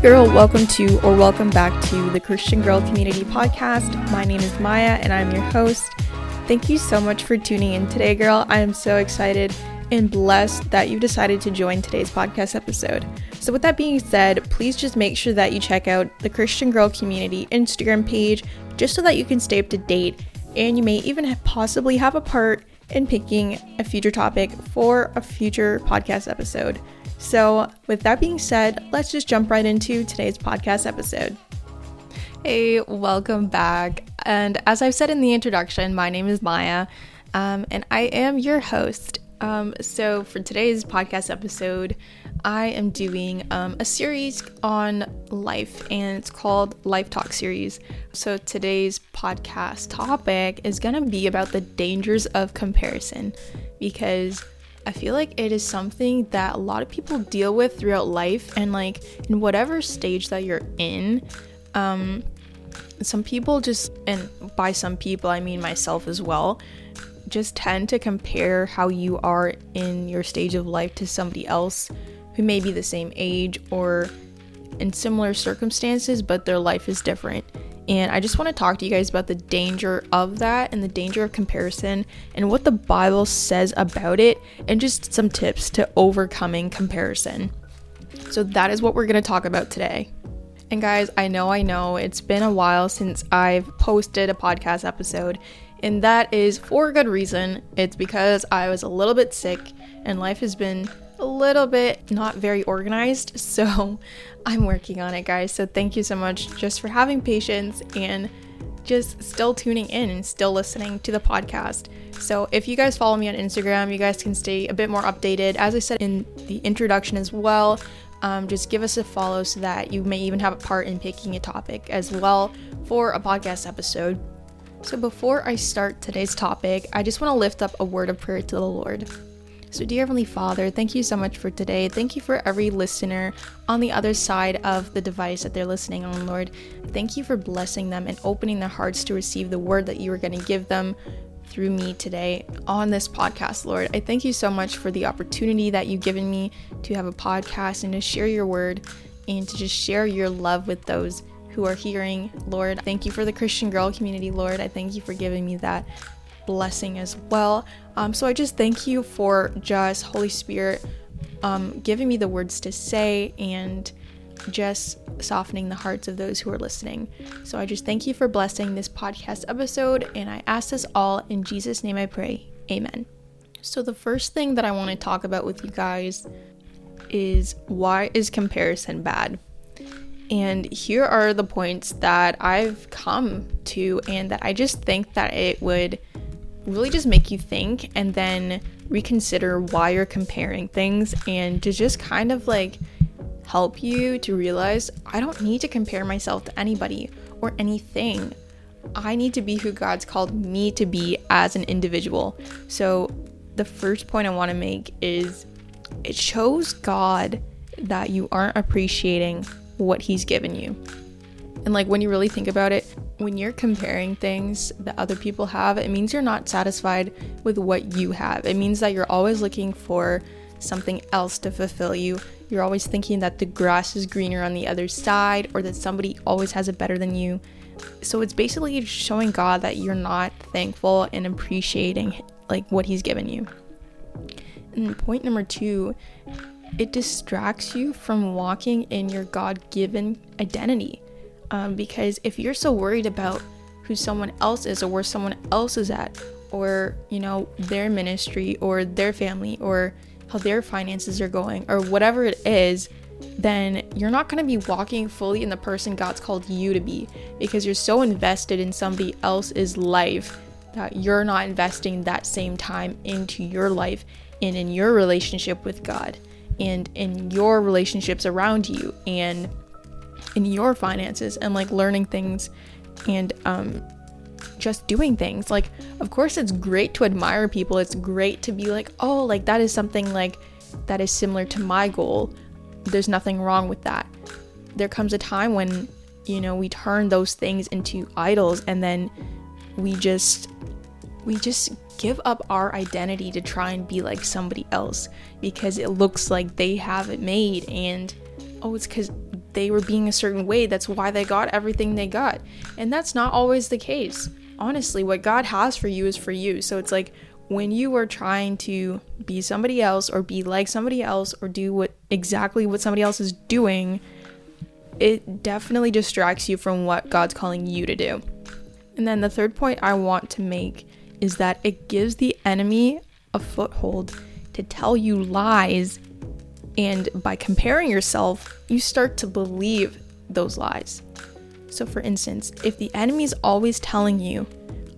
Hey girl, welcome back to the Christian Girl Community podcast. My name is Maya and I'm your host. Thank you so much for tuning in today, girl. I am so excited and blessed that you decided to join today's podcast episode. So with that being said, please just make sure that you check out the Christian Girl Community Instagram page just so that you can stay up to date, and you may even possibly have a part in picking a future topic for a future podcast episode. So with that being said, let's just jump right into today's podcast episode. Hey, welcome back. And as I've said in the introduction, my name is Maya, and I am your host. So for today's podcast episode, I am doing a series on life, and it's called Life Talk Series. So today's podcast topic is going to be about the dangers of comparison, because I feel like it is something that a lot of people deal with throughout life, and like in whatever stage that you're in. Some people just, and by some people I mean myself as well, just tend to compare how you are in your stage of life to somebody else who may be the same age or in similar circumstances, but their life is different. And I just want to talk to you guys about the danger of that and the danger of comparison and what the Bible says about it, and just some tips to overcoming comparison. So that is what we're going to talk about today. And guys, I know it's been a while since I've posted a podcast episode, and that is for a good reason. It's because I was a little bit sick and life has been a little bit not very organized, so I'm working on it, guys. So thank you so much just for having patience and just still tuning in and still listening to the podcast. So if you guys follow me on Instagram, you guys can stay a bit more updated. As I said in the introduction as well, just give us a follow so that you may even have a part in picking a topic as well for a podcast episode. So before I start today's topic, I just want to lift up a word of prayer to the Lord. So dear Heavenly Father, thank you so much for today. Thank you for every listener on the other side of the device that they're listening on, Lord. Thank you for blessing them and opening their hearts to receive the word that you are going to give them through me today on this podcast, Lord. I thank you so much for the opportunity that you've given me to have a podcast and to share your word and to just share your love with those who are hearing, Lord. Thank you for the Christian Girl Community, Lord. I thank you for giving me that blessing as well. So I just thank you for just Holy Spirit giving me the words to say and just softening the hearts of those who are listening. So I just thank you for blessing this podcast episode, and I ask this all in Jesus' name I pray. Amen. So the first thing that I want to talk about with you guys is, why is comparison bad? And here are the points that I've come to, and that I just think that it would really just make you think and then reconsider why you're comparing things, and to just kind of like help you to realize, I don't need to compare myself to anybody or anything. I need to be who God's called me to be as an individual. So the first point I want to make is, it shows God that you aren't appreciating what he's given you. And like, when you really think about it, when you're comparing things that other people have, it means you're not satisfied with what you have. It means that you're always looking for something else to fulfill you. You're always thinking that the grass is greener on the other side, or that somebody always has it better than you. So it's basically showing God that you're not thankful and appreciating like what he's given you. And point number two, it distracts you from walking in your God-given identity, because if you're so worried about who someone else is, or where someone else is at, or you know, their ministry or their family or how their finances are going or whatever it is, then you're not going to be walking fully in the person God's called you to be, because you're so invested in somebody else's life that you're not investing that same time into your life and in your relationship with God, and in your relationships around you, and in your finances, and like learning things, and just doing things. Like, of course it's great to admire people, it's great to be like, oh, like that is something like that is similar to my goal, there's nothing wrong with that. There comes a time when, you know, we turn those things into idols, and then we just give up our identity to try and be like somebody else, because it looks like they have it made, and oh, it's because they were being a certain way. That's why they got everything they got. And that's not always the case. Honestly, what God has for you is for you. So it's like when you are trying to be somebody else or be like somebody else or do exactly what somebody else is doing, it definitely distracts you from what God's calling you to do. And then the third point I want to make is that it gives the enemy a foothold to tell you lies, and by comparing yourself, you start to believe those lies. So for instance, if the enemy's always telling you,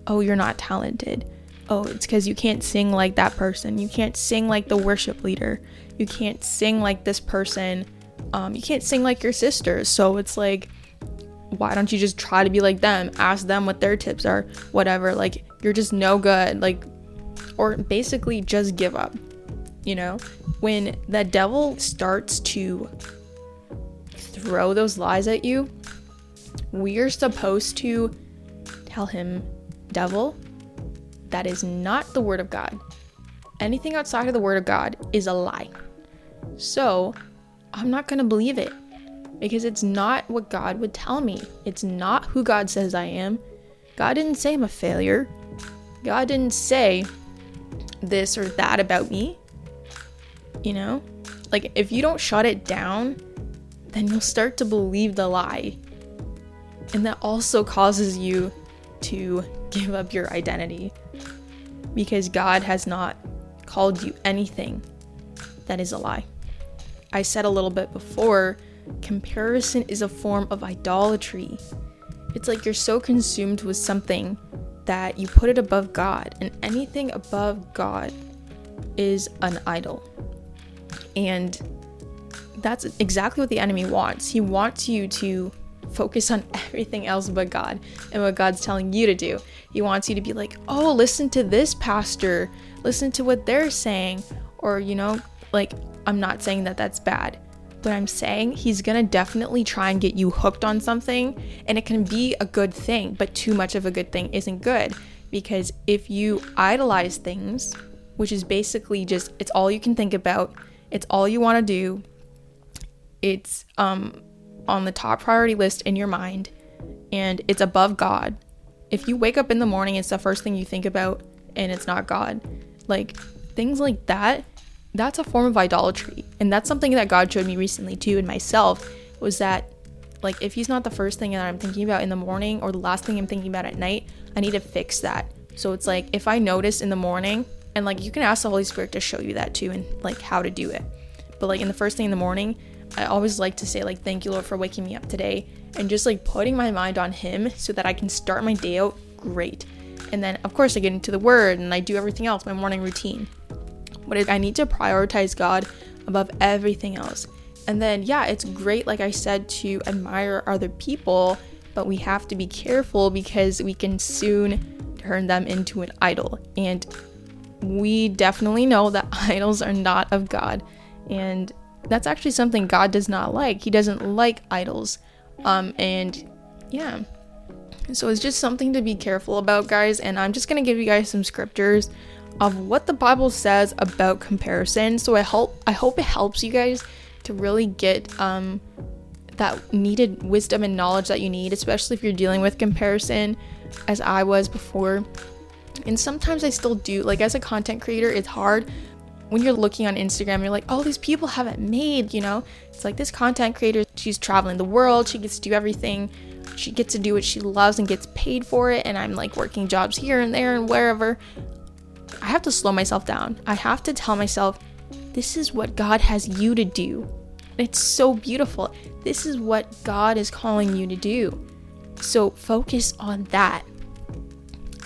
oh, you're not talented, oh, it's because you can't sing like that person, you can't sing like the worship leader, you can't sing like this person, you can't sing like your sister, so it's like, why don't you just try to be like them, ask them what their tips are, whatever, like, you're just no good, like, or basically just give up, you know? When the devil starts to throw those lies at you, we are supposed to tell him, devil, that is not the word of God. Anything outside of the word of God is a lie. So I'm not going to believe it because it's not what God would tell me. It's not who God says I am. God didn't say I'm a failure. God didn't say this or that about me. You know, like if you don't shut it down, then you'll start to believe the lie. And that also causes you to give up your identity because God has not called you anything that is a lie. I said a little bit before, comparison is a form of idolatry. It's like you're so consumed with something that you put it above God, and anything above God is an idol. And that's exactly what the enemy wants. He wants you to focus on everything else but God and what God's telling you to do. He wants you to be like, oh, listen to this pastor, listen to what they're saying, or, you know, like, I'm not saying that that's bad, but I'm saying he's gonna definitely try and get you hooked on something, and it can be a good thing, but too much of a good thing isn't good, because if you idolize things, which is basically just, it's all you can think about, it's all you want to do, it's on the top priority list in your mind, and it's above God. If you wake up in the morning, it's the first thing you think about, and it's not God. Like, things like that, that's a form of idolatry. And that's something that God showed me recently too, in myself, was that, like, if he's not the first thing that I'm thinking about in the morning or the last thing I'm thinking about at night, I need to fix that. So it's like, if I notice in the morning, and like, you can ask the Holy Spirit to show you that too, and like how to do it, but like in the first thing in the morning, I always like to say, like, thank you, Lord, for waking me up today, and just like putting my mind on him so that I can start my day out great. And then of course I get into the word and I do everything else, my morning routine, but I need to prioritize God above everything else. And then, yeah, it's great, like I said, to admire other people, but we have to be careful because we can soon turn them into an idol, and we definitely know that idols are not of God, and that's actually something God does not like. He doesn't like idols. And yeah, so it's just something to be careful about, guys. And I'm just going to give you guys some scriptures of what the Bible says about comparison. So I hope it helps you guys to really get that needed wisdom and knowledge that you need, especially if you're dealing with comparison, as I was before. And sometimes I still do, like, as a content creator, it's hard. When you're looking on Instagram, you're like, oh, these people haven't made, you know, it's like this content creator, she's traveling the world, she gets to do everything, she gets to do what she loves and gets paid for it, and I'm like working jobs here and there and wherever. I have to slow myself down. I have to tell myself, this is what God has you to do. It's so beautiful. This is what God is calling you to do. So focus on that.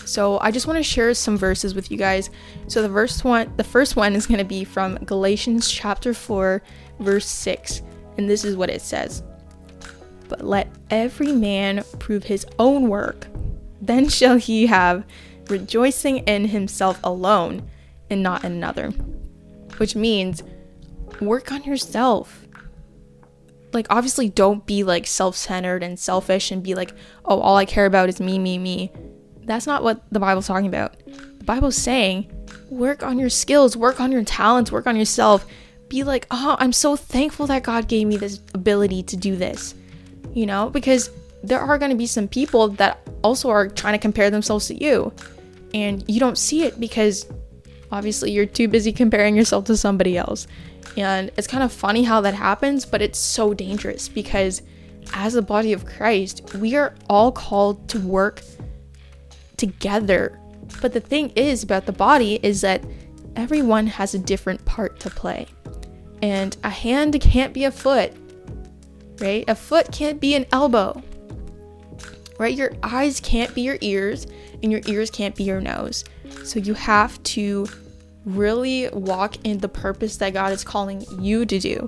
So I just want to share some verses with you guys. So the first one is going to be from Galatians chapter 4, verse 6. And this is what it says. But let every man prove his own work. Then shall he have rejoicing in himself alone and not in another. Which means work on yourself. Like, obviously don't be like self-centered and selfish and be like, oh, all I care about is me, me, me. That's not what the Bible's talking about. The Bible's saying, work on your skills, work on your talents, work on yourself, be like, oh, I'm so thankful that God gave me this ability to do this, you know, because there are going to be some people that also are trying to compare themselves to you, and you don't see it because obviously you're too busy comparing yourself to somebody else. And it's kind of funny how that happens, but it's so dangerous because as the body of Christ, we are all called to work together. But the thing is about the body is that everyone has a different part to play. And a hand can't be a foot, right? A foot can't be an elbow, right? Your eyes can't be your ears, and your ears can't be your nose. So you have to really walk in the purpose that God is calling you to do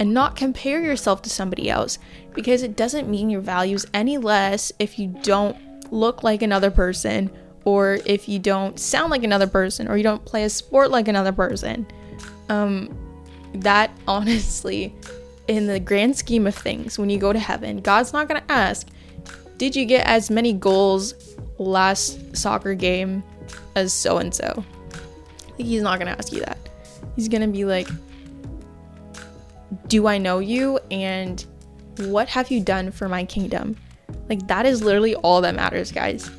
and not compare yourself to somebody else, because it doesn't mean your value's any less if you don't look like another person, or if you don't sound like another person, or you don't play a sport like another person. That honestly, in the grand scheme of things, when you go to heaven, God's not going to ask, did you get as many goals last soccer game as so-and-so? He's not going to ask you that. He's going to be like, do I know you? And what have you done for my kingdom? Like, that is literally all that matters, guys.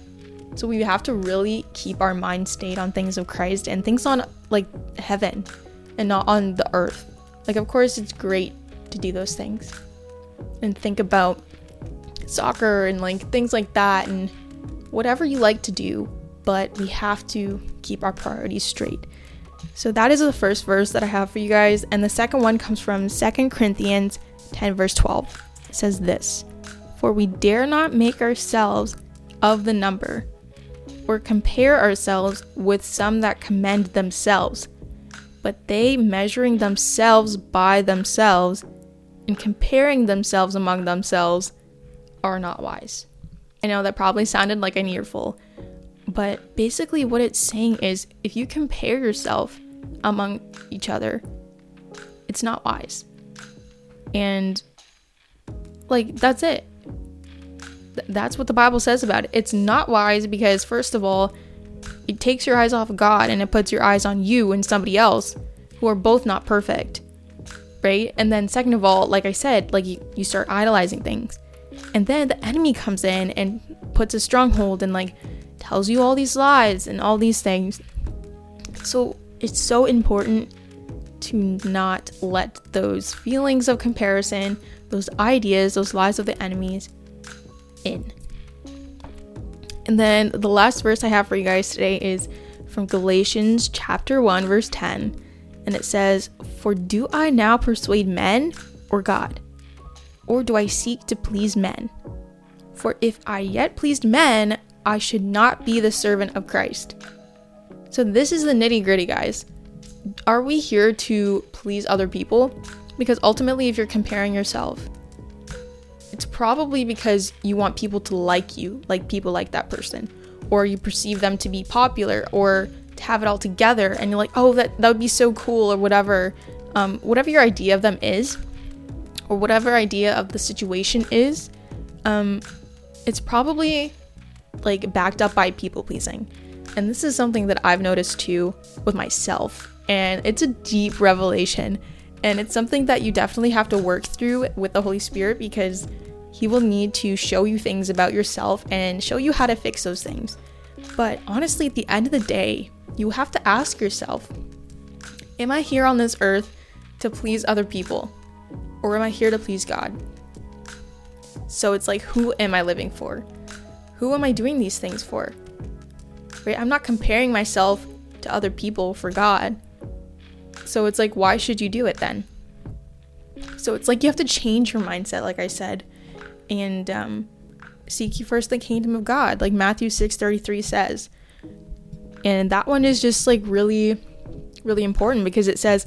So we have to really keep our mind stayed on things of Christ and things on, like, heaven and not on the earth. Like, of course, it's great to do those things and think about soccer and, like, things like that and whatever you like to do. But we have to keep our priorities straight. So that is the first verse that I have for you guys. And the second one comes from 2 Corinthians 10 verse 12. It says this: for we dare not make ourselves of the number, or compare ourselves with some that commend themselves, but they, measuring themselves by themselves and comparing themselves among themselves, are not wise. I know that probably sounded like an earful, but basically what it's saying is, if you compare yourself among each other, it's not wise. And, like, that's it. That's what the Bible says about it. It's not wise because, first of all, it takes your eyes off of God and it puts your eyes on you and somebody else who are both not perfect, right? And then second of all, like I said, like, you start idolizing things. And then the enemy comes in and puts a stronghold and, like, tells you all these lies and all these things. So it's so important to not let those feelings of comparison, those ideas, those lies of the enemies in. And then the last verse I have for you guys today is from Galatians chapter 1 verse 10, and it says, for do I now persuade men or God? Or do I seek to please men? For if I yet pleased men, I should not be the servant of Christ. So this is the nitty gritty, guys. Are we here to please other people? Because ultimately, if you're comparing yourself, it's probably because you want people to like you, like people like that person, or you perceive them to be popular or to have it all together. And you're like, oh, that would be so cool, or whatever, whatever your idea of them is, or whatever idea of the situation is. It's probably, like, backed up by people pleasing. And this is something that I've noticed too with myself, and it's a deep revelation, and it's something that you definitely have to work through with the Holy Spirit, because he will need to show you things about yourself and show you how to fix those things. But honestly, at the end of the day, you have to ask yourself, am I here on this earth to please other people, or am I here to please God? So it's like, who am I living for? Who am I doing these things for? Right? I'm not comparing myself to other people for God. So it's like, why should you do it then? So it's like, you have to change your mindset, like I said, and seek ye first the kingdom of God, like Matthew 6:33 says. And that one is just, like, really, really important, because it says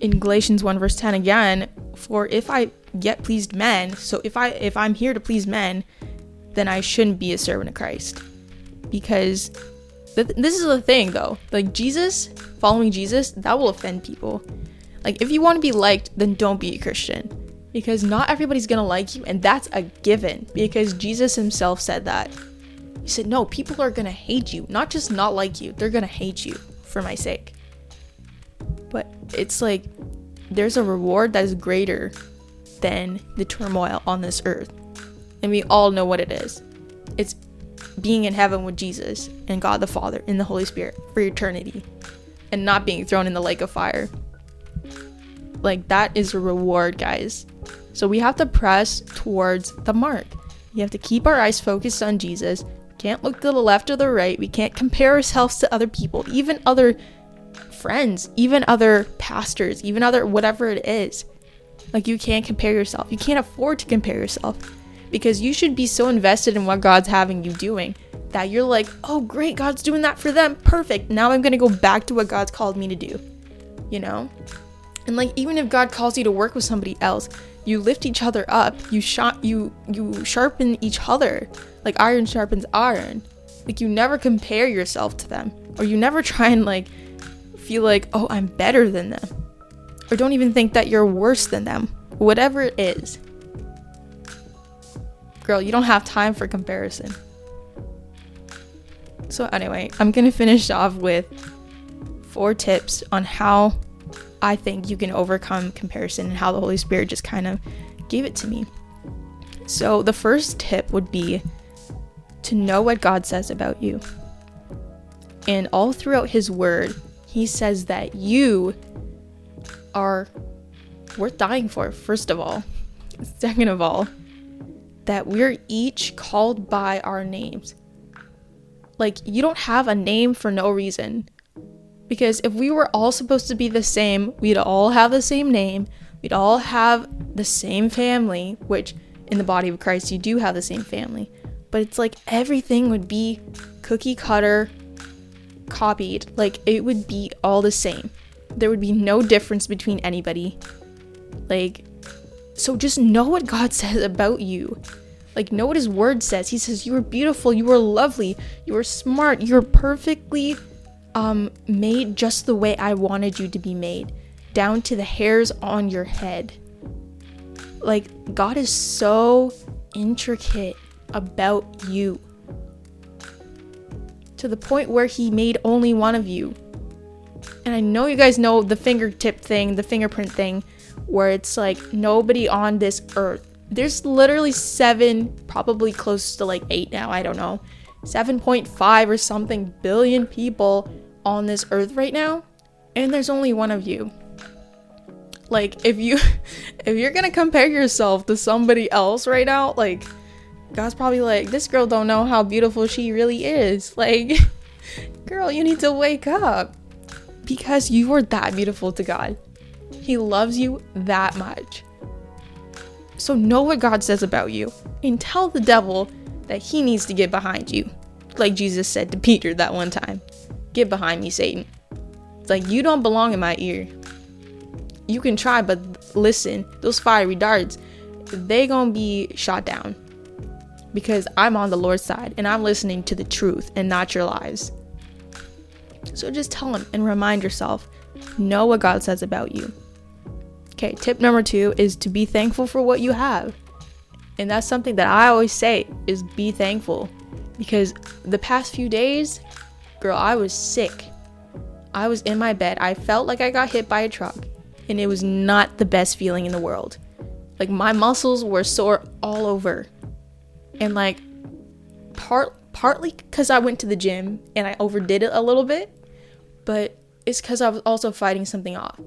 in Galatians 1 verse 10 again, for if I yet pleased men, so if I'm here to please men, then I shouldn't be a servant of Christ. Because this is the thing, though. Like, Jesus, following Jesus, that will offend people. Like, if you want to be liked, then don't be a Christian, because not everybody's gonna like you, and that's a given, because Jesus himself said that. He said, no, people are gonna hate you, not just not like you, they're gonna hate you for my sake. But it's like, there's a reward that is greater than the turmoil on this earth. And we all know what it is. It's being in heaven with Jesus and God the Father and the Holy Spirit for eternity and not being thrown in the lake of fire. Like, that is a reward, guys. So we have to press towards the mark. We have to keep our eyes focused on Jesus. We can't look to the left or the right. We can't compare ourselves to other people, even other friends, even other pastors, even other whatever it is. Like, you can't compare yourself. You can't afford to compare yourself, because you should be so invested in what God's having you doing that you're like, oh great, God's doing that for them, perfect, now I'm gonna go back to what God's called me to do, you know? And like, even if God calls you to work with somebody else, you lift each other up, you sharpen each other, like iron sharpens iron. Like, you never compare yourself to them, or you never try and like feel like, oh, I'm better than them, or don't even think that you're worse than them, whatever it is. Girl, you don't have time for comparison. So anyway, I'm gonna finish off with 4 tips on how I think you can overcome comparison and how the Holy Spirit just kind of gave it to me. So the first tip would be to know what God says about you. And all throughout his word, he says that you are worth dying for, first of all. Second of all, that we're each called by our names. Like, you don't have a name for no reason. Because if we were all supposed to be the same, we'd all have the same name, we'd all have the same family, which in the body of Christ, you do have the same family. But it's like everything would be cookie cutter copied. Like, it would be all the same. There would be no difference between anybody. Like, so just know what God says about you. Like, know what his word says. He says, you are beautiful, you are lovely, you are smart, you're perfectly made just the way I wanted you to be made, down to the hairs on your head. Like, God is so intricate about you, to the point where he made only one of you. And I know you guys know the fingertip thing, the fingerprint thing, where it's like nobody on this earth, there's literally 7, probably close to like 8 now, I don't know, 7.5 or something billion people on this earth right now, and there's only one of you. Like, if you're gonna compare yourself to somebody else right now, like, God's probably like, this girl don't know how beautiful she really is. Like, girl, you need to wake up, because you are that beautiful to God. He loves you that much. So know what God says about you, and tell the devil that he needs to get behind you. Like Jesus said to Peter that one time, get behind me, Satan. It's like, you don't belong in my ear. You can try, but listen, those fiery darts, they gonna be shot down, because I'm on the Lord's side and I'm listening to the truth and not your lies. So just tell him and remind yourself, know what God says about you. Okay, tip number 2 is to be thankful for what you have. And that's something that I always say, is be thankful. Because the past few days, girl, I was sick. I was in my bed. I felt like I got hit by a truck. And it was not the best feeling in the world. Like, my muscles were sore all over. And like, partly because I went to the gym and I overdid it a little bit. But it's because I was also fighting something off.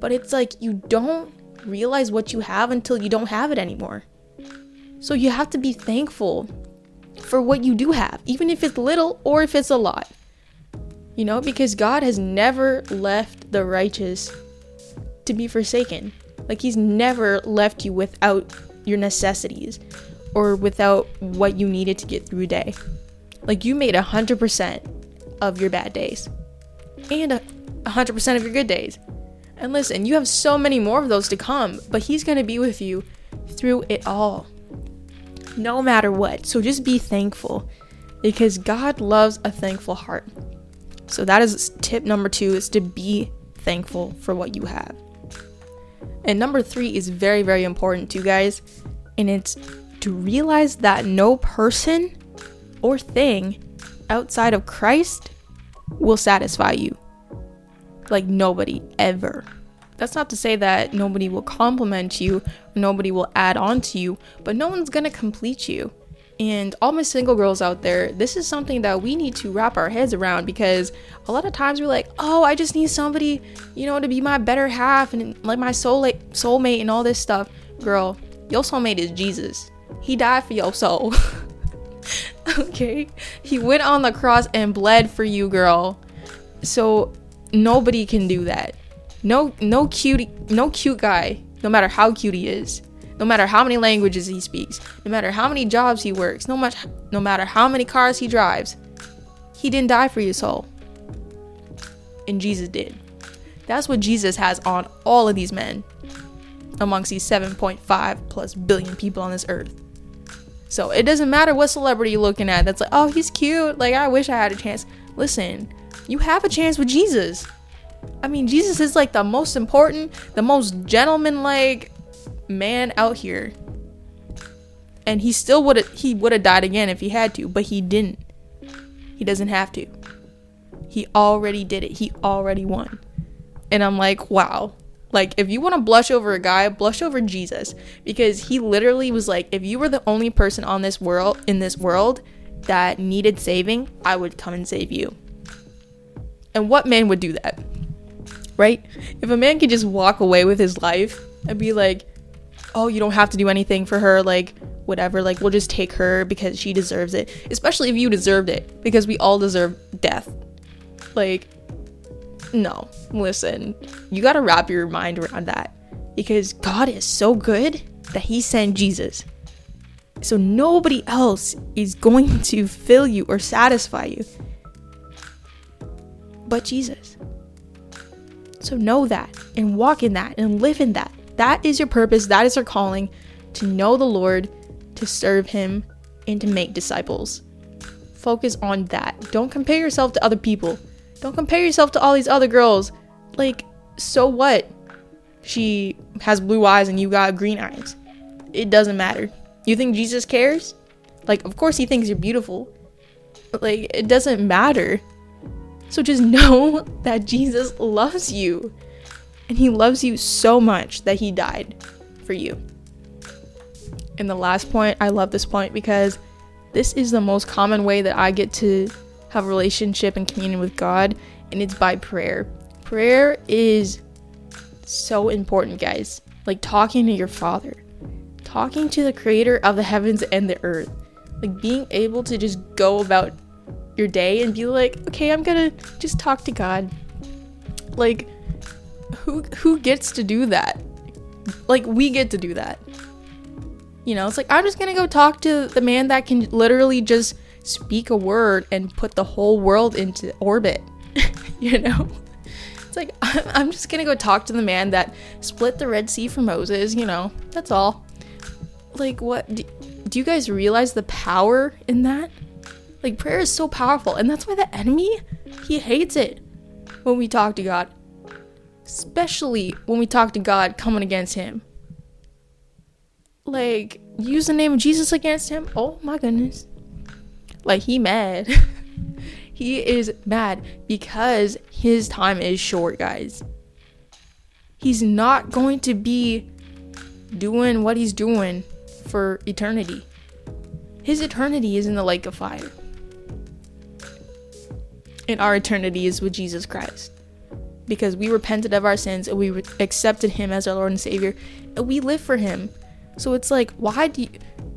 But it's like, you don't realize what you have until you don't have it anymore. So you have to be thankful for what you do have, even if it's little or if it's a lot. You know, because God has never left the righteous to be forsaken. Like, he's never left you without your necessities or without what you needed to get through a day. Like, you made 100% of your bad days and 100% of your good days. And listen, you have so many more of those to come, but he's going to be with you through it all, no matter what. So just be thankful, because God loves a thankful heart. So that is tip number 2, is to be thankful for what you have. And number 3 is very, very important too, guys. And it's to realize that no person or thing outside of Christ will satisfy you. Like, nobody ever. That's not to say that nobody will compliment you, nobody will add on to you, but no one's gonna complete you. And all my single girls out there, this is something that we need to wrap our heads around, because a lot of times we're like, oh, I just need somebody, you know, to be my better half and like my soulmate and all this stuff. Girl, your soulmate is Jesus. He died for your soul. Okay? He went on the cross and bled for you, girl. So nobody can do that. No cute guy, no matter how cute he is. No matter how many languages he speaks, no matter how many jobs he works, no matter how many cars he drives, he didn't die for your soul. And Jesus did. That's what Jesus has on all of these men amongst these 7.5 plus billion people on this earth. So it doesn't matter what celebrity you're looking at that's like, oh, he's cute, like I wish I had a chance. Listen, you have a chance with Jesus. I mean, Jesus is like the most important, the most gentleman-like man out here, and he would have died again if he had to, but he didn't. He doesn't have to. He already did it. He already won. And I'm like, wow. Like, if you want to blush over a guy, blush over Jesus, because he literally was like, if you were the only person on this world, in this world, that needed saving, I would come and save you. And what man would do that, right? If a man could just walk away with his life and be like, oh, you don't have to do anything for her, like, whatever, like, we'll just take her because she deserves it. Especially if you deserved it, because we all deserve death. Like, no, listen, you gotta wrap your mind around that, because God is so good that he sent Jesus. So nobody else is going to fill you or satisfy you but Jesus. So know that, and walk in that, and live in that. That is your purpose. That is your calling, to know the Lord, to serve him, and to make disciples. Focus on that. Don't compare yourself to other people. Don't compare yourself to all these other girls. Like, so what? She has blue eyes and you got green eyes. It doesn't matter. You think Jesus cares? Like, of course he thinks you're beautiful. But, like, it doesn't matter. So just know that Jesus loves you. And he loves you so much that he died for you. And the last point, I love this point because this is the most common way that I get to have a relationship and communion with God, and it's by prayer. Prayer is so important, guys. Like, talking to your Father, talking to the Creator of the heavens and the earth, like being able to just go about your day and be like, okay, I'm gonna just talk to God. Like, who gets to do that? Like, we get to do that. You know, it's like, I'm just gonna go talk to the man that can literally just speak a word and put the whole world into orbit. You know, it's like, I'm just gonna go talk to the man that split the Red Sea for Moses. You know, that's all. Like, what do you guys realize the power in that? Like, prayer is so powerful, and that's why the enemy, he hates it when we talk to God. Especially when we talk to God coming against him. Like, use the name of Jesus against him. Oh my goodness. Like, he mad. He is mad because his time is short, guys. He's not going to be doing what he's doing for eternity. His eternity is in the lake of fire. And our eternity is with Jesus Christ. Because we repented of our sins and we accepted him as our Lord and Savior, and we live for him. So it's like, why do you,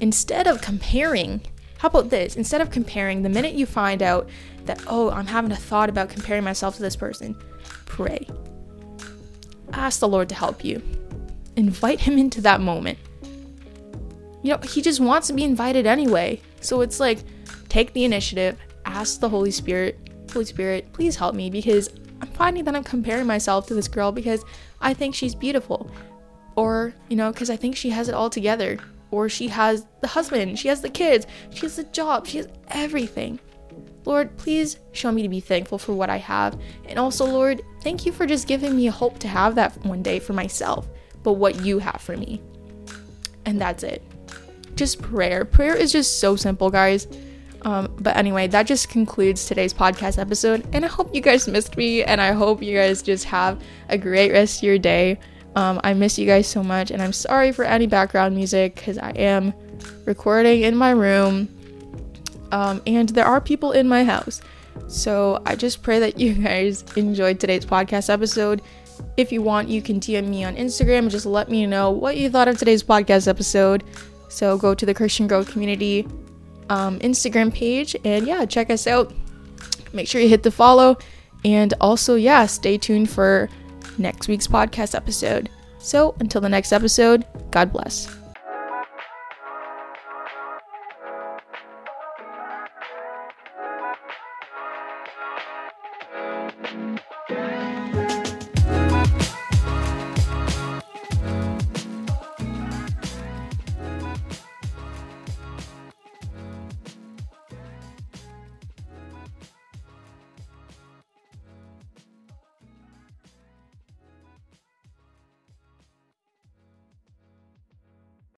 instead of comparing, how about this? Instead of comparing, the minute you find out that, oh, I'm having a thought about comparing myself to this person, pray. Ask the Lord to help you. Invite him into that moment. You know, he just wants to be invited anyway. So it's like, take the initiative, ask the Holy Spirit, Holy Spirit, please help me, because I'm finding that I'm comparing myself to this girl because I think she's beautiful, or, you know, because I think she has it all together, or she has the husband, she has the kids, she has the job, she has everything. Lord, please show me to be thankful for what I have. And also, Lord, thank you for just giving me a hope to have that one day for myself, but what you have for me. And that's it. Just prayer. Prayer is just so simple, guys. But anyway, that just concludes today's podcast episode, and I hope you guys missed me, and I hope you guys just have a great rest of your day. I miss you guys so much, and I'm sorry for any background music because I am recording in my room, and there are people in my house. So I just pray that you guys enjoyed today's podcast episode. If you want, you can DM me on Instagram and just let me know what you thought of today's podcast episode. So go to the Christian Girl Community Instagram page, and yeah, check us out. Make sure you hit the follow, and also, yeah, stay tuned for next week's podcast episode. So until the next episode, God bless.